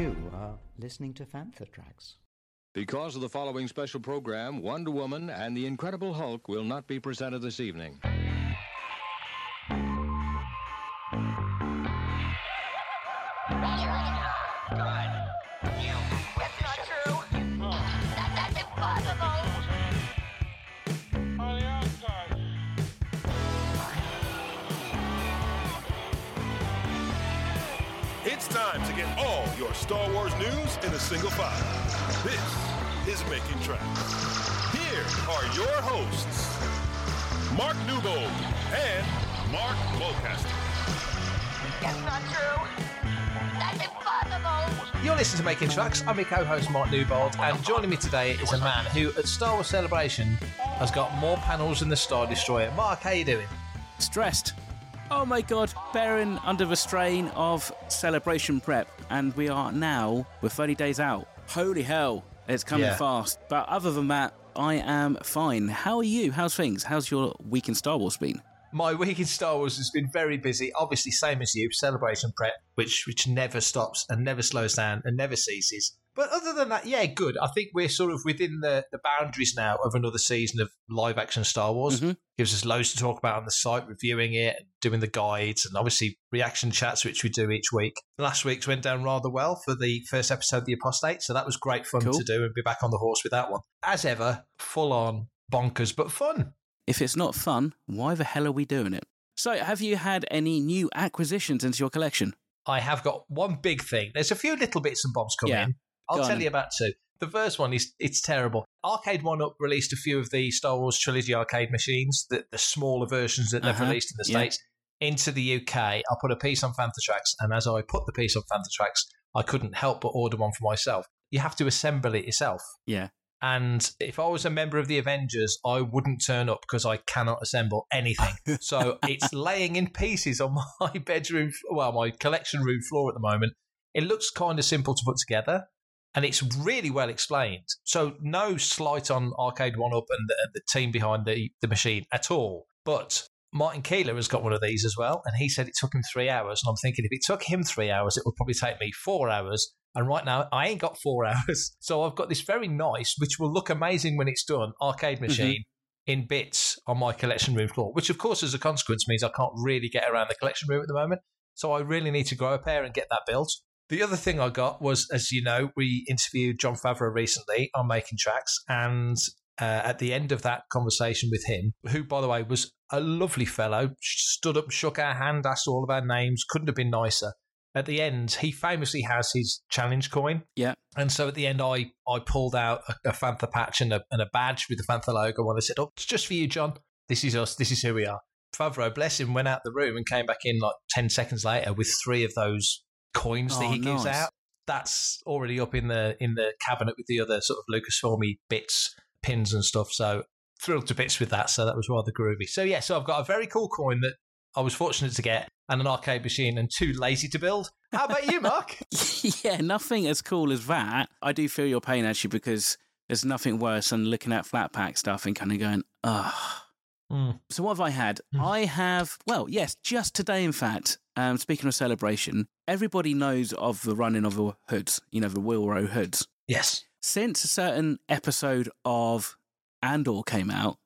You are listening to Fantha Tracks. Because of the following special program, Wonder Woman and the Incredible Hulk will not be presented this evening. Get all your Star Wars news in a single file. This is Making Tracks. Here are your hosts, Mark Newbold and Mark Mocaster. That's not true. That's impossible. You're listening to Making Tracks. I'm your co-host Mark Newbold, and joining me today is a man who, at Star Wars Celebration, has got more panels than the Star Destroyer. Mark, how you doing? Stressed. Oh my God, bearing under the strain of celebration prep, and we are now, we're 30 days out. Holy hell, it's coming fast. But other than that, I am fine. How are you? How's things? How's your week in Star Wars been? My week in Star Wars has been very busy. Obviously, same as you, celebration prep, which never stops and never slows down and never ceases. But other than that, yeah, good. I think we're sort of within the boundaries now of another season of live-action Star Wars. Mm-hmm. Gives us loads to talk about on the site, reviewing it, doing the guides, and obviously reaction chats, which we do each week. Last week's went down rather well for the first episode of The Apostate, so that was great fun to do and be back on the horse with that one. As ever, full-on bonkers, but fun. If it's not fun, why the hell are we doing it? So have you had any new acquisitions into your collection? I have got one big thing. There's a few little bits and bobs coming in. I'll tell you about two. The first one is, it's terrible. Arcade One Up released a few of the Star Wars Trilogy arcade machines, the smaller versions that they've released in the States, into the UK. I put a piece on Fantha Tracks, and as I put the piece on Fantha Tracks, I couldn't help but order one for myself. You have to assemble it yourself. Yeah. And if I was a member of the Avengers, I wouldn't turn up because I cannot assemble anything. So it's laying in pieces on my bedroom, well, my collection room floor at the moment. It looks kind of simple to put together. And it's really well explained. So no slight on Arcade One Up and the team behind the machine at all. But Martin Keeler has got one of these as well. And he said it took him 3 hours. And I'm thinking if it took him 3 hours, it would probably take me 4 hours. And right now, I ain't got 4 hours. So I've got this very nice, which will look amazing when it's done, arcade machine in bits on my collection room floor. Which, of course, as a consequence, means I can't really get around the collection room at the moment. So I really need to grow a pair and get that built. The other thing I got was, as you know, we interviewed John Favreau recently on Making Tracks, and at the end of that conversation with him, who, by the way, was a lovely fellow, stood up, shook our hand, asked all of our names, couldn't have been nicer. At the end, he famously has his challenge coin. Yeah. And so at the end, I pulled out a Fantha patch and a badge with the Fantha logo, and I said, oh, it's just for you, John. This is us. This is who we are. Favreau, bless him, went out the room and came back in like 10 seconds later with three of those coins that he gives out. That's already up in the cabinet with the other sort of Lucasfilmy bits, pins and stuff. So thrilled to bits with that. So that was rather groovy. So yeah, so I've got a very cool coin that I was fortunate to get, and an arcade machine, and too lazy to build. How about you, Mark? Yeah, nothing as cool as that. I do feel your pain actually, because there's nothing worse than looking at flat pack stuff and kind of going, ugh. Mm. So what have I had? I have, well, yes, just today, in fact, speaking of celebration, everybody knows of the running of the hoods, you know, the Wilro hoods. Yes. Since a certain episode of Andor came out,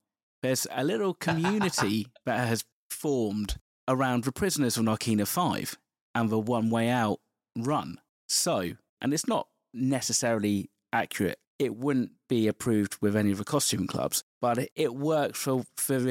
there's a little community that has formed around the prisoners of Narkina 5 and the One Way Out run. So, and it's not necessarily accurate. It wouldn't be approved with any of the costume clubs, but it worked for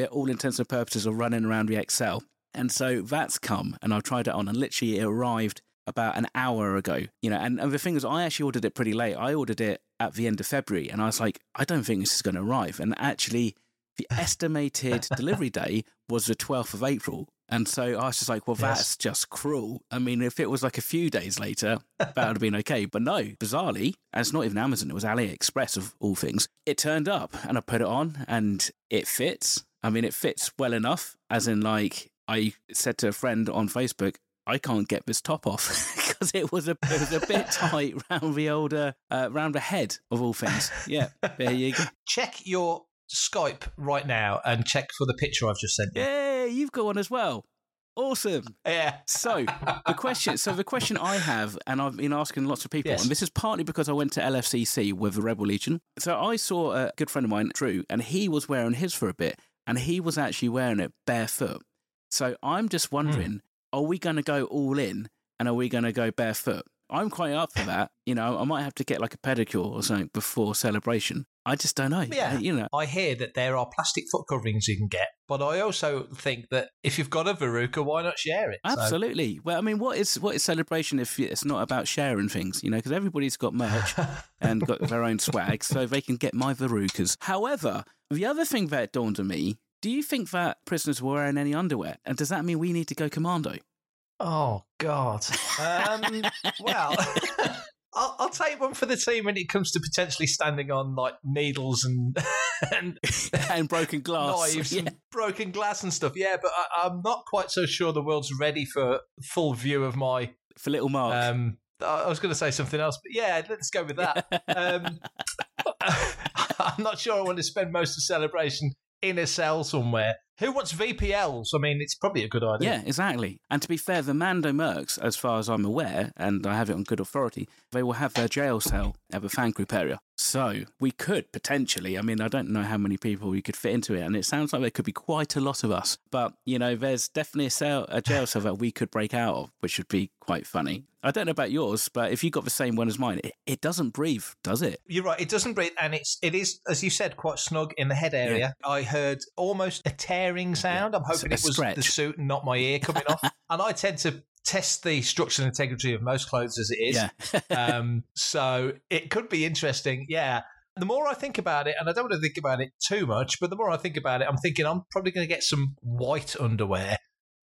all intents and purposes of running around the XL. And so that's come, and I've tried it on, and literally it arrived about an hour ago. You know, and the thing is, I actually ordered it pretty late. I ordered it at the end of February, and I was like, I don't think this is going to arrive. And actually, the estimated delivery day was the 12th of April. And so I was just like, well, that's just cruel. I mean, if it was like a few days later, that would have been okay. But no, bizarrely, and it's not even Amazon, it was AliExpress of all things, it turned up and I put it on and it fits. I mean, it fits well enough, as in, like, I said to a friend on Facebook, I can't get this top off because it was a bit tight round the older, round the head of all things. Yeah, there you go. Check your Skype right now and check for the picture I've just sent you. Yeah, you've got one as well. Awesome. Yeah. So the question I have, and I've been asking lots of people, yes. and this is partly because I went to LFCC with the Rebel Legion. So I saw a good friend of mine, Drew, and he was wearing his for a bit, and he was actually wearing it barefoot. So I'm just wondering, are we going to go all in, and are we going to go barefoot? I'm quite up for that. You know, I might have to get like a pedicure or something before celebration. I just don't know. Yeah. You know. I hear that there are plastic foot coverings you can get, but I also think that if you've got a veruca, why not share it? Absolutely. So. Well, I mean, what is celebration if it's not about sharing things, you know, because everybody's got merch and got their own swag, so they can get my verucas. However, the other thing that dawned on me, do you think that prisoners were wearing any underwear? And does that mean we need to go commando? Oh, God. Well... I'll take one for the team when it comes to potentially standing on like needles and broken glass, knives, yeah. and broken glass and stuff. Yeah, but I'm not quite so sure the world's ready for full view of my for little Mark. I was going to say something else, but yeah, let's go with that. I'm not sure I want to spend most of the celebration in a cell somewhere. Who wants VPLs? I mean, it's probably a good idea. Yeah, exactly. And to be fair, the Mando Mercs, as far as I'm aware, and I have it on good authority, they will have their jail cell at the fan group area. So we could potentially, I mean, I don't know how many people we could fit into it, and it sounds like there could be quite a lot of us. But, you know, there's definitely a jail cell that we could break out of, which would be quite funny. I don't know about yours, but if you got the same one as mine, it doesn't breathe, does it? You're right, it doesn't breathe, and it is, as you said, quite snug in the head area. Yeah. I heard almost a tearing sound. Yeah. I'm hoping it was stretch. The suit, not my ear coming off. And I tend to test the structural integrity of most clothes as it is. Yeah. So it could be interesting. Yeah. The more I think about it, and I don't want to think about it too much, but the more I think about it, I'm thinking I'm probably going to get some white underwear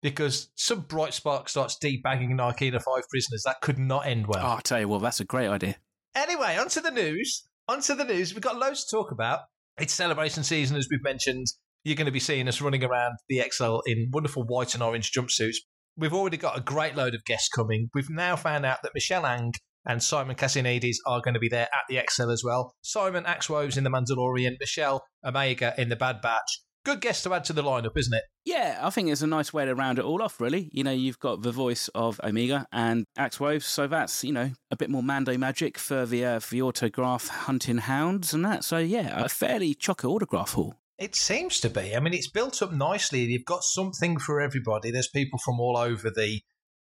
because some bright spark starts debagging Narkina 5 prisoners. That could not end well. Oh, I'll tell you what, that's a great idea. Anyway, onto the news. We've got loads to talk about. It's celebration season, as we've mentioned. You're going to be seeing us running around the XL in wonderful white and orange jumpsuits. We've already got a great load of guests coming. We've now found out that Michelle Ang and Simon Cassinides are going to be there at the XL as well. Simon Axwoves in the Mandalorian, Michelle Omega in the Bad Batch. Good guest to add to the lineup, isn't it? Yeah, I think it's a nice way to round it all off, really. You know, you've got the voice of Omega and Axwoves, so that's, you know, a bit more Mando magic for the autograph hunting hounds and that. So, yeah, a fairly chocker autograph haul. It seems to be. I mean, it's built up nicely. You've got something for everybody. There's people from all over the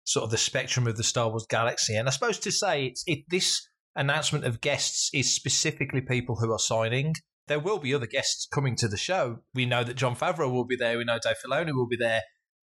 sort of the spectrum of the Star Wars galaxy. And I suppose to say this announcement of guests is specifically people who are signing. There will be other guests coming to the show. We know that John Favreau will be there. We know Dave Filoni will be there.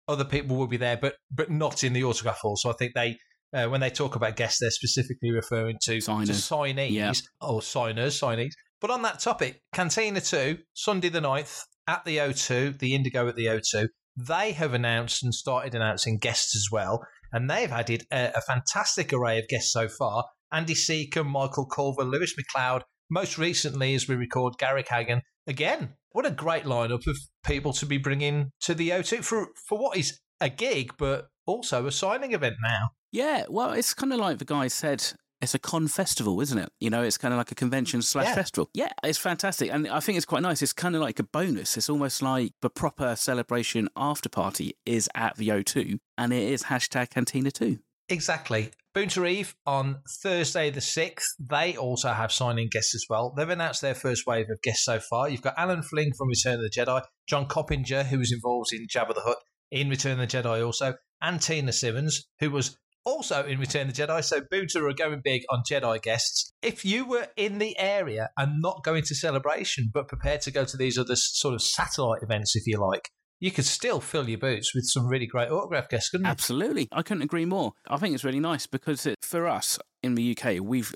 Other people will be there, but not in the autograph hall. So I think they... when they talk about guests, they're specifically referring to signees, yeah. or signees. But on that topic, Cantina 2, Sunday the 9th, at the O2, the Indigo at the O2, they have announced and started announcing guests as well, and they've added a fantastic array of guests so far. Andy Seeker, Michael Culver, Lewis McLeod, most recently, as we record, Garrick Hagen. Again, what a great lineup of people to be bringing to the O2 for what is a gig, but also a signing event now. Yeah, well, it's kind of like the guy said, it's a con festival, isn't it? You know, it's kind of like a convention / festival. Yeah, it's fantastic. And I think it's quite nice. It's kind of like a bonus. It's almost like the proper celebration after party is at the O2, and it is #Cantina2. Exactly. Boonta Eve on Thursday the 6th, they also have signing guests as well. They've announced their first wave of guests so far. You've got Alan Fling from Return of the Jedi, John Coppinger, who was involved in Jabba the Hutt in Return of the Jedi also, and Tina Simmons, who was... also in Return of the Jedi, so Boonta are going big on Jedi guests. If you were in the area and not going to Celebration, but prepared to go to these other sort of satellite events, if you like, you could still fill your boots with some really great autograph guests, couldn't you? Absolutely. I couldn't agree more. I think it's really nice because for us in the UK, we've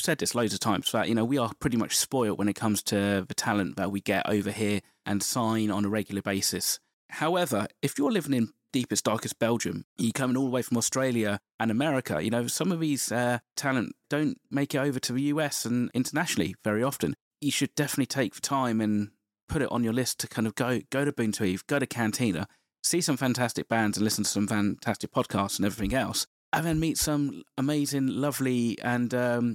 said this loads of times, that, you know, we are pretty much spoiled when it comes to the talent that we get over here and sign on a regular basis. However, if you're living in deepest, darkest Belgium, you're coming all the way from Australia and America, you know, some of these talent don't make it over to the US and internationally very often. You should definitely take the time and put it on your list to kind of go to Boonta Eve, go to Cantina, see some fantastic bands and listen to some fantastic podcasts and everything else, and then meet some amazing, lovely and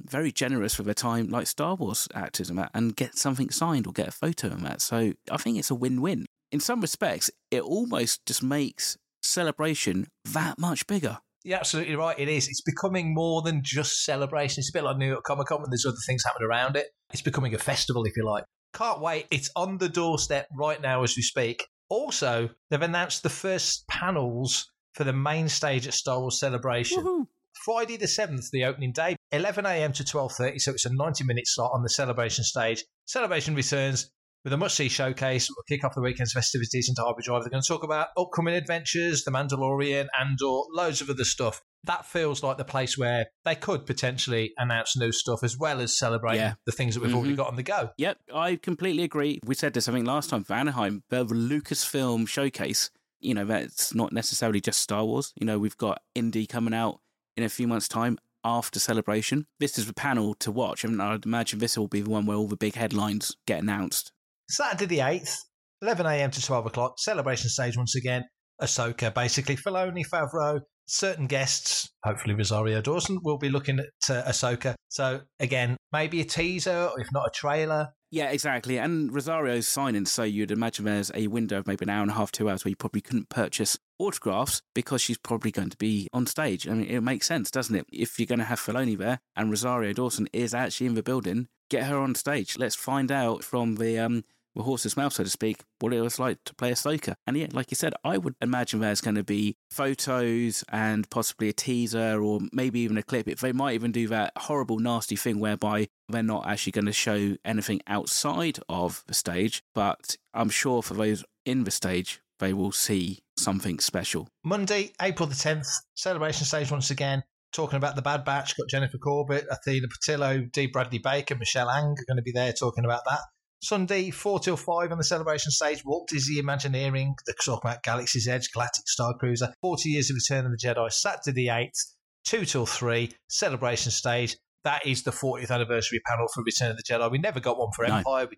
very generous with their time, like Star Wars actors and that, and get something signed or get a photo and that. So I think it's a win-win. In some respects, it almost just makes Celebration that much bigger. You're absolutely right, it is. It's becoming more than just Celebration. It's a bit like New York Comic Con, and there's other things happening around it. It's becoming a festival, if you like. Can't wait. It's on the doorstep right now as we speak. Also, they've announced the first panels for the main stage at Star Wars Celebration. Woohoo. Friday the 7th, the opening day, 11 a.m. to 12:30, so it's a 90-minute slot on the Celebration stage. Celebration returns with a must-see showcase. We'll kick off the weekend's festivities into Harbour Drive. They're going to talk about upcoming adventures, The Mandalorian, Andor, loads of other stuff. That feels like the place where they could potentially announce new stuff as well as celebrate the things that we've already got on the go. Yep, I completely agree. We said this, I think, last time for Anaheim, the Lucasfilm showcase, you know, that's not necessarily just Star Wars. You know, we've got Indy coming out in a few months' time after Celebration. This is the panel to watch. I mean, I'd imagine this will be the one where all the big headlines get announced. Saturday the 8th, 11 a.m. to 12 o'clock, Celebration stage once again, Ahsoka, basically. Filoni, Favreau, certain guests, hopefully Rosario Dawson, will be looking at Ahsoka. So, again, maybe a teaser, or if not a trailer. Yeah, exactly. And Rosario's signing, so you'd imagine there's a window of maybe an hour and a half, 2 hours where you probably couldn't purchase autographs because she's probably going to be on stage. I mean, it makes sense, doesn't it? If you're going to have Filoni there and Rosario Dawson is actually in the building, get her on stage. Let's find out from the horse's mouth, so to speak, what it was like to play Ahsoka. And yeah, like you said, I would imagine there's going to be photos and possibly a teaser or maybe even a clip. They might even do that horrible, nasty thing whereby they're not actually going to show anything outside of the stage, but I'm sure for those in the stage, they will see something special. Monday, April the 10th, Celebration stage once again. Talking about the Bad Batch, got Jennifer Corbett, Athena Patillo, Dee Bradley Baker, Michelle Ang are going to be there talking about that. Sunday, 4 till 5 on the Celebration stage, Walt Disney Imagineering, the talk about Galaxy's Edge, Galactic Star Cruiser, 40 Years of Return of the Jedi, Saturday the 8th, 2 till 3, Celebration stage. That is the 40th anniversary panel for Return of the Jedi. We never got one for Empire. No. We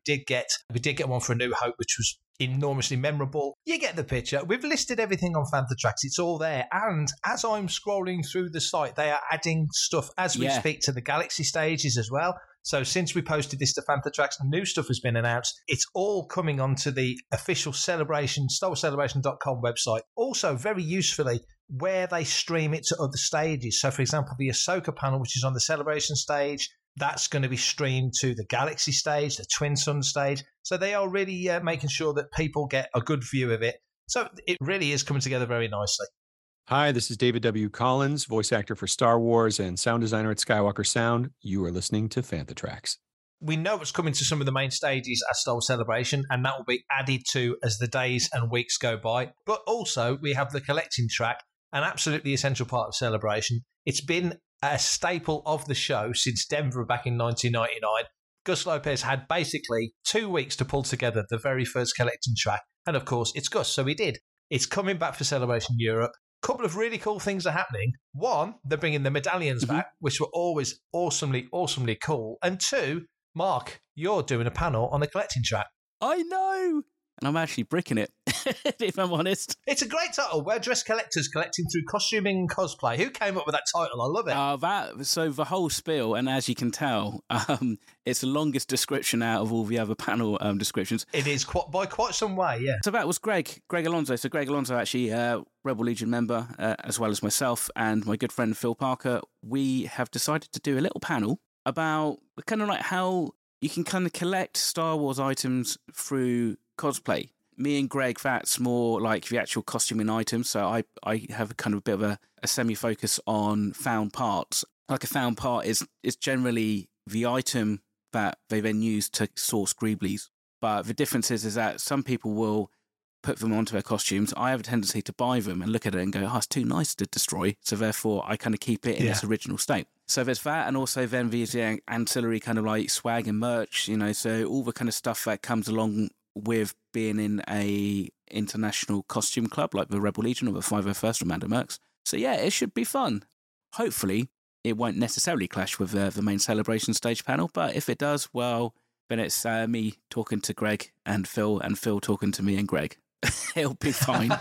did get one for A New Hope, which was enormously memorable. You get the picture. We've listed everything on Fantha Tracks. It's all there. And as I'm scrolling through the site, they are adding stuff as we speak to the Galaxy stages as well. So since we posted this to Fantha Tracks, new stuff has been announced. It's all coming onto the official Celebration, StarWarsCelebration.com website. Also, very usefully, where they stream it to other stages. So, for example, the Ahsoka panel, which is on the Celebration stage, that's going to be streamed to the Galaxy stage, the Twin Sun stage. So they are really making sure that people get a good view of it. So it really is coming together very nicely. Hi, this is David W. Collins, voice actor for Star Wars and sound designer at Skywalker Sound. You are listening to Fantha Tracks. We know what's coming to some of the main stages at Star Wars Celebration, and that will be added to as the days and weeks go by. But also, we have the collecting track, an absolutely essential part of Celebration. It's been a staple of the show since Denver back in 1999. Gus Lopez had basically 2 weeks to pull together the very first collecting track. And of course, it's Gus, so he did. It's coming back for Celebration Europe. Couple of really cool things are happening. One, they're bringing the medallions back, which were always awesomely cool. And two, Mark, you're doing a panel on the collecting track. I know. And I'm actually bricking it, if I'm honest. It's a great title. We're dressed collectors collecting through costuming and cosplay. Who came up with that title? I love it. So the whole spiel, and as you can tell, it's the longest description out of all the other panel descriptions. It is by quite some way, yeah. So that was Greg Alonso. So Greg Alonso, actually, Rebel Legion member, as well as myself and my good friend Phil Parker. We have decided to do a little panel about kind of like how you can kind of collect Star Wars items through cosplay. Me and Greg, that's more like the actual costuming items. So I have kind of a bit of a semi-focus on found parts. Like a found part is generally the item that they then use to source Greeblies. But the difference is that some people will put them onto their costumes. I have a tendency to buy them and look at it and go, oh, it's too nice to destroy. So therefore, I kind of keep it in its original state. So there's that, and also then there's the ancillary kind of like swag and merch, you know, so all the kind of stuff that comes along with being in a international costume club like the Rebel Legion or the 501st or Mando Mercs. So yeah, it should be fun. Hopefully, it won't necessarily clash with the main Celebration stage panel, but if it does, well, then it's me talking to Greg and Phil talking to me and Greg. It'll be fine.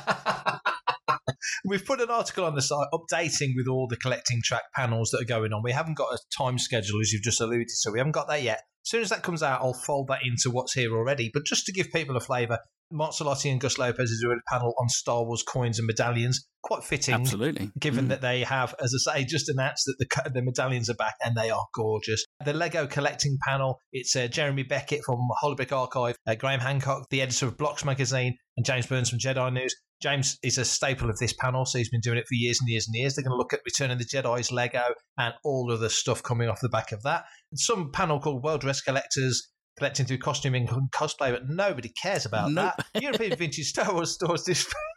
We've put an article on the site updating with all the collecting track panels that are going on. We haven't got a time schedule, as you've just alluded to, so we haven't got that yet. As soon as that comes out, I'll fold that into what's here already. But just to give people a flavour, Marzalotti and Gus Lopez is doing a panel on Star Wars coins and medallions. Quite fitting, absolutely, given that they have, as I say, just announced that the medallions are back, and they are gorgeous. The Lego collecting panel, it's Jeremy Beckett from Holobrick Archive, Graham Hancock, the editor of Blocks magazine, and James Burns from Jedi News. James is a staple of this panel, so he's been doing it for years and years and years. They're going to look at Return of the Jedi's Lego and all of the stuff coming off the back of that. And some panel called Well Dressed Collectors, collecting through costuming and cosplay, but nobody cares about that. European vintage Star Wars stores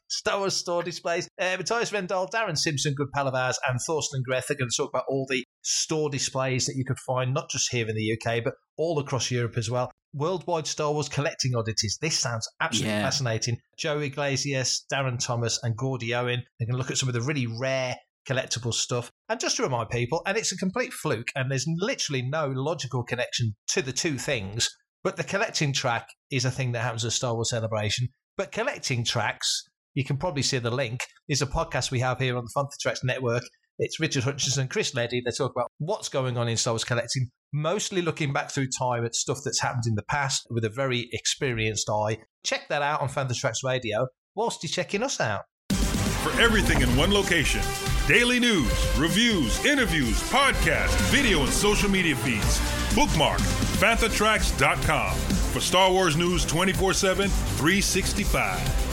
Star Wars store displays. Matthias Rendall, Darren Simpson, good pal of ours, and Thorsten Greth are going to talk about all the store displays that you could find, not just here in the UK, but all across Europe as well. Worldwide Star Wars collecting oddities. This sounds absolutely fascinating. Joey Iglesias, Darren Thomas, and Gordy Owen are going to look at some of the really rare collectible stuff. And just to remind people, and it's a complete fluke, and there's literally no logical connection to the two things, but the collecting track is a thing that happens at Star Wars Celebration. But Collecting Tracks, you can probably see the link, is a podcast we have here on the Fantha Tracks network. It's Richard Hutchinson, Chris Leddy. They talk about what's going on in Star Wars collecting, mostly looking back through time at stuff that's happened in the past with a very experienced eye. Check that out on Fantha Tracks Radio whilst you're checking us out. For everything in one location, daily news, reviews, interviews, podcasts, video, and social media feeds, bookmark FanthaTracks.com for Star Wars news 24/7, 365.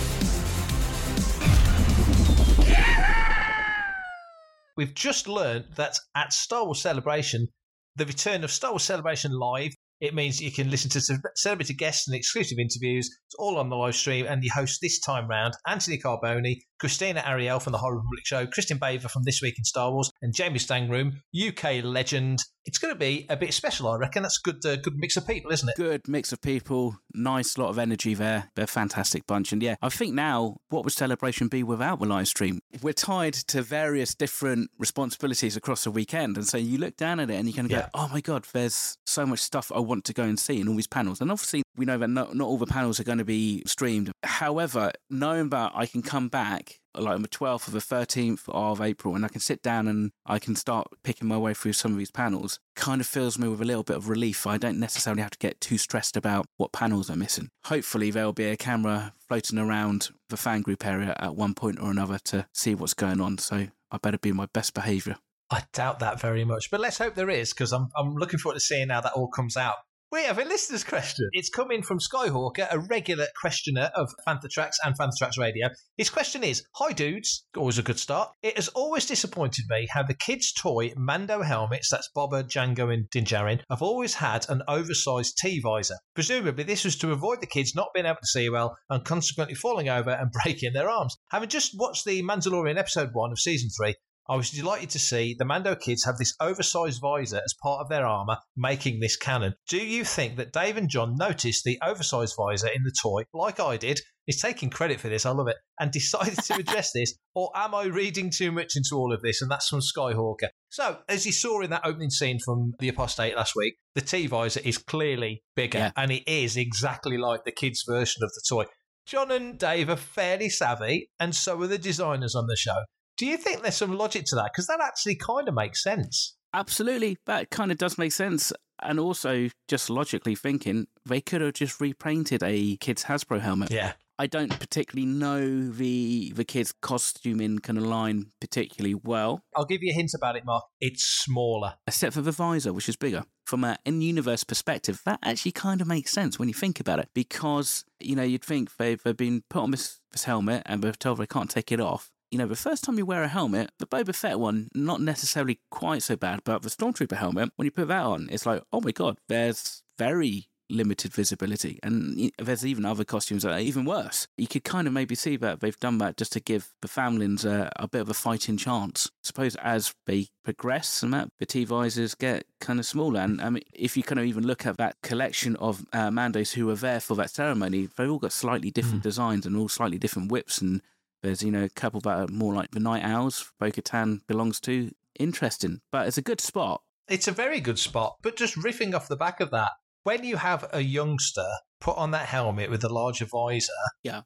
We've just learned that at Star Wars Celebration, the return of Star Wars Celebration Live, it means you can listen to celebrity guests and exclusive interviews. It's all on the live stream, and the hosts this time round, Anthony Carboni, Christina Ariel from The High Republic Show, Kristen Baver from This Week in Star Wars, and Jamie Stangroom, UK legend. It's going to be a bit special, I reckon. That's a good mix of people, isn't it? Good mix of people. Nice lot of energy there. They're a fantastic bunch. And yeah, I think now, what would Celebration be without the live stream? We're tied to various different responsibilities across the weekend. And so you look down at it and you can go, oh my God, there's so much stuff I want to go and see in all these panels. And obviously, we know that not all the panels are going to be streamed. However, knowing that I can come back like on the 12th or the 13th of April, and I can sit down and I can start picking my way through some of these panels, kind of fills me with a little bit of relief. I don't necessarily have to get too stressed about what panels I'm missing. Hopefully there'll be a camera floating around the fan group area at one point or another to see what's going on, so I better be in my best behaviour. I doubt that very much, but let's hope there is, because I'm looking forward to seeing how that all comes out. We have a listener's question. It's coming from Skyhawker, a regular questioner of Fantha Tracks and Fantha Tracks Radio. His question is, hi dudes, always a good start. It has always disappointed me how the kids' toy Mando helmets, that's Boba, Jango and Din Djarin, have always had an oversized T-visor. Presumably this was to avoid the kids not being able to see well and consequently falling over and breaking their arms. Having just watched the Mandalorian episode 1 of season 3, I was delighted to see the Mando kids have this oversized visor as part of their armour, making this canon. Do you think that Dave and John noticed the oversized visor in the toy, like I did? He's taking credit for this, I love it, and decided to address this, or am I reading too much into all of this? And that's from Skyhawker. So, as you saw in that opening scene from The Apostate last week, the T-visor is clearly bigger, and it is exactly like the kids' version of the toy. John and Dave are fairly savvy, and so are the designers on the show. Do you think there's some logic to that? Because that actually kind of makes sense. Absolutely. That kind of does make sense. And also, just logically thinking, they could have just repainted a kid's Hasbro helmet. Yeah. I don't particularly know the kids' costuming kind of line particularly well. I'll give you a hint about it, Mark. It's smaller. Except for the visor, which is bigger. From an in-universe perspective, that actually kind of makes sense when you think about it. Because, you know, you'd think they've been put on this helmet and they're told they can't take it off. You know, the first time you wear a helmet, the Boba Fett one, not necessarily quite so bad, but the Stormtrooper helmet, when you put that on, it's like, oh my God, there's very limited visibility. And there's even other costumes that are even worse. You could kind of maybe see that they've done that just to give the Famlins a bit of a fighting chance. I suppose as they progress and that, the T-visors get kind of smaller. And I mean, if you kind of even look at that collection of Mandos who were there for that ceremony, they've all got slightly different designs and all slightly different whips and... There's, you know, a couple that are more like the Night Owls Bo-Katan belongs to. Interesting, but it's a good spot. It's a very good spot, but just riffing off the back of that, when you have a youngster put on that helmet with the larger visor,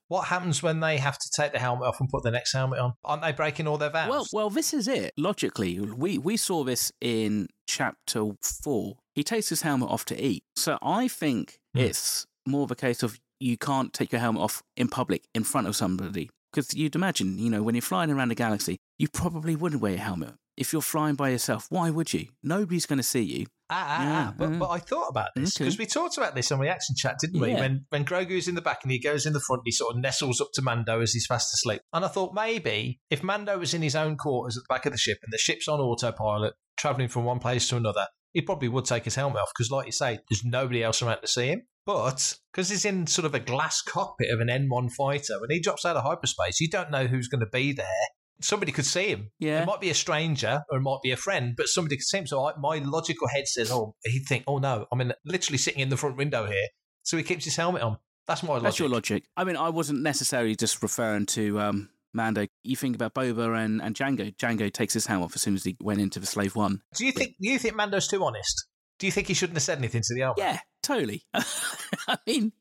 what happens when they have to take the helmet off and put the next helmet on? Aren't they breaking all their vows? Well, this is it. Logically, we saw this in Chapter 4. He takes his helmet off to eat. So I think it's more of a case of you can't take your helmet off in public in front of somebody. Because you'd imagine, you know, when you're flying around the galaxy, you probably wouldn't wear your helmet. If you're flying by yourself, why would you? Nobody's going to see you. But I thought about this because we talked about this on the action chat, didn't we? When Grogu's in the back and he goes in the front, and he sort of nestles up to Mando as he's fast asleep. And I thought maybe if Mando was in his own quarters at the back of the ship and the ship's on autopilot, travelling from one place to another, he probably would take his helmet off because, like you say, there's nobody else around to see him. But because he's in sort of a glass cockpit of an N1 fighter, when he drops out of hyperspace, you don't know who's going to be there. Somebody could see him. Yeah. It might be a stranger or it might be a friend, but somebody could see him. So my logical head says, he'd think, oh, no, I'm literally sitting in the front window here. So he keeps his helmet on. That's my logic. That's your logic. I mean, I wasn't necessarily just referring to Mando. You think about Boba and Jango. Jango takes his helmet off as soon as he went into the Slave One. Do you think Mando's too honest? Do you think he shouldn't have said anything to the helmet? Yeah, totally. I mean,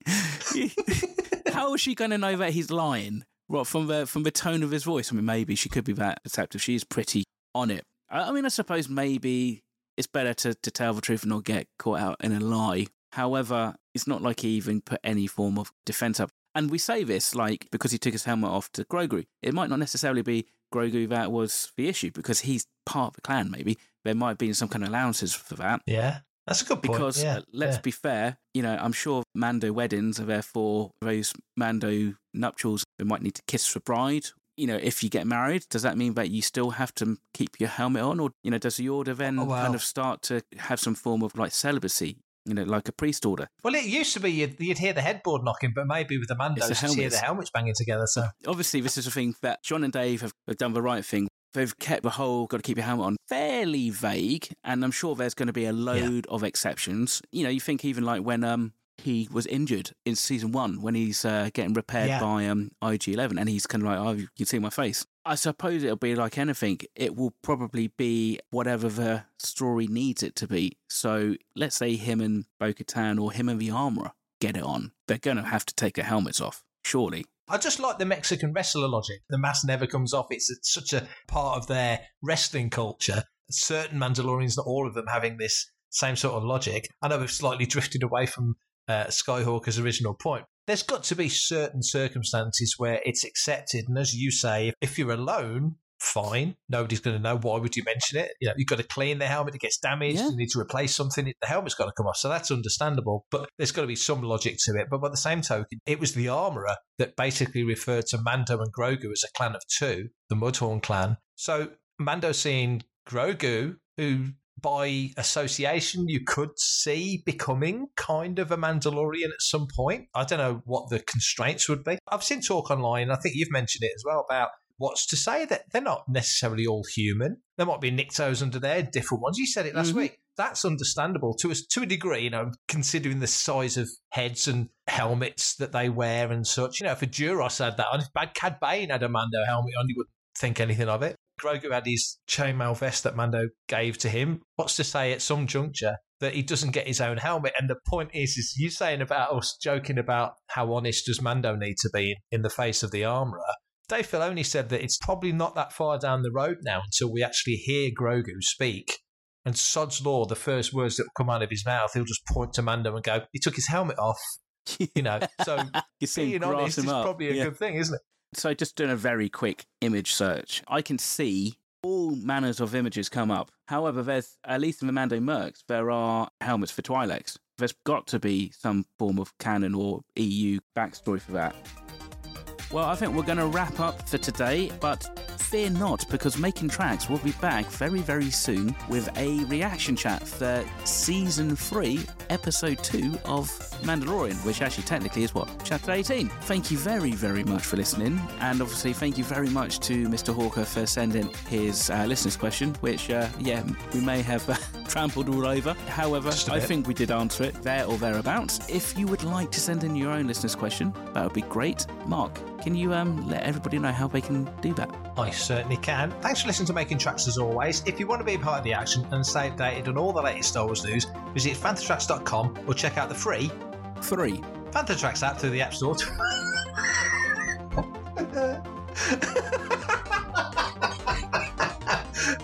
how is she going to know that he's lying? Right, from the tone of his voice, I mean, maybe she could be that perceptive. She is pretty on it. I mean, I suppose maybe it's better to tell the truth and not get caught out in a lie. However, it's not like he even put any form of defence up. And we say this, like, because he took his helmet off to Grogu. It might not necessarily be Grogu that was the issue, because he's part of the clan, maybe. There might have been some kind of allowances for that. Yeah, that's a good point. Because, let's be fair, you know, I'm sure Mando weddings are therefore those Mando nuptials, they might need to kiss the bride. You know, if you get married, does that mean that you still have to keep your helmet on? Or, you know, does the order then kind of start to have some form of, like, celibacy, you know, like a priest order? Well, it used to be you'd hear the headboard knocking, but maybe with the Mandos, you'd hear the helmets banging together. So obviously, this is a thing that John and Dave have done the right thing. They've kept the whole got to keep your helmet on fairly vague, and I'm sure there's going to be a load of exceptions. You know, you think even, like, when he was injured in season 1 when he's getting repaired by IG-11, and he's kind of like, oh, you can see my face. I suppose it'll be like anything. It will probably be whatever the story needs it to be. So let's say him and Bo-Katan or him and the Armourer get it on. They're going to have to take their helmets off, surely. I just like the Mexican wrestler logic. The mask never comes off. It's such a part of their wrestling culture. Certain Mandalorians, not all of them, having this same sort of logic. I know we've slightly drifted away from Skyhawker's original point. There's got to be certain circumstances where it's accepted, and as you say, if you're alone, fine, nobody's going to know. Why would you mention it? You know, you've got to clean the helmet, it gets damaged, you need to replace something, the helmet's got to come off, so that's understandable, but there's got to be some logic to it. But by the same token, it was the Armourer that basically referred to Mando and Grogu as a clan of two, the Mudhorn clan. So Mando seeing Grogu, who by association you could see becoming kind of a Mandalorian at some point. I don't know what the constraints would be. I've seen talk online, I think you've mentioned it as well, about what's to say that they're not necessarily all human. There might be Nyctos under there, different ones. You said it last week. That's understandable to a degree, you know, considering the size of heads and helmets that they wear and such. You know, if a Duros had that on, if Cad Bane had a Mando helmet on, you wouldn't think anything of it. Grogu had his chainmail vest that Mando gave to him. What's to say at some juncture that he doesn't get his own helmet? And the point is you saying about us joking about how honest does Mando need to be in the face of the Armourer. Dave Filoni said that it's probably not that far down the road now until we actually hear Grogu speak. And sod's law, the first words that will come out of his mouth, he'll just point to Mando and go, he took his helmet off. You know, so being honest is probably a good thing, isn't it? So just doing a very quick image search, I can see all manners of images come up. However, there's, at least in the Mando Mercs, there are helmets for Twi'leks. There's got to be some form of canon or EU backstory for that. Well, I think we're going to wrap up for today, but fear not, because Making Tracks will be back very, very soon with a reaction chat for Season 3, Episode 2 of Mandalorian, which actually technically is, Chapter 18. Thank you very, very much for listening, and obviously thank you very much to Mr. Hawker for sending his listener's question, which, we may have trampled all over. However, I think we did answer it there or thereabouts. If you would like to send in your own listener's question, that would be great. Mark, can you let everybody know how they can do that? I certainly can. Thanks for listening to Making Tracks as always. If you want to be a part of the action and stay updated on all the latest Star Wars news, visit FanthaTracks.com or check out the free Fantha Tracks app through the App Store.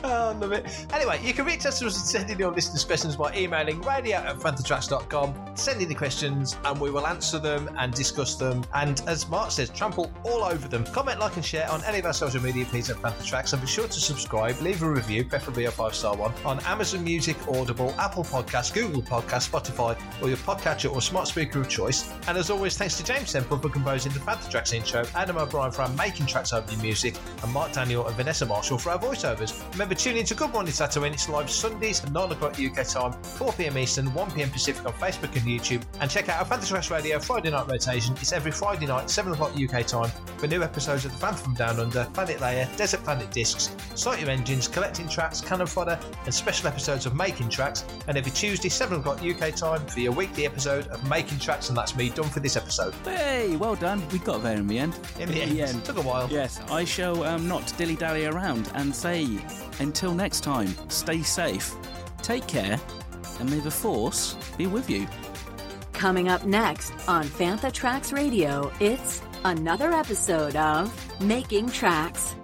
Oh, of it. Anyway, you can reach us and send in your listeners' questions by emailing radio@fantatracks.com. Send in the questions and we will answer them and discuss them. And as Mark says, trample all over them. Comment, like and share on any of our social media feeds at Fantha Tracks, and be sure to subscribe, leave a review, preferably a 5-star one, on Amazon Music, Audible, Apple Podcasts, Google Podcasts, Spotify, or your podcatcher or smart speaker of choice. And as always, thanks to James Temple for composing the Fantha Tracks intro, Adam O'Brien for our making tracks opening music, and Mark Daniel and Vanessa Marshall for our voiceovers. Remember, tune in to Good Morning Tatooine. It's live Sundays at 9 o'clock UK time, 4 PM Eastern, 1 PM Pacific on Facebook and YouTube. And check out our Fantha Tracks Radio Friday night rotation. It's every Friday night, 7 o'clock UK time, for new episodes of The Fantha from Down Under, Planet Layer, Desert Planet Discs, Sort Your Engines, Collecting Tracks, Cannon Fodder, and special episodes of Making Tracks. And every Tuesday, 7 o'clock UK time, for your weekly episode of Making Tracks. And that's me done for this episode. Hey, well done. We got there in the end. In the end. Took a while. Yes, I shall not dilly-dally around and say, until next time, stay safe, take care, and may the Force be with you. Coming up next on Fantha Tracks Radio, it's another episode of Making Tracks.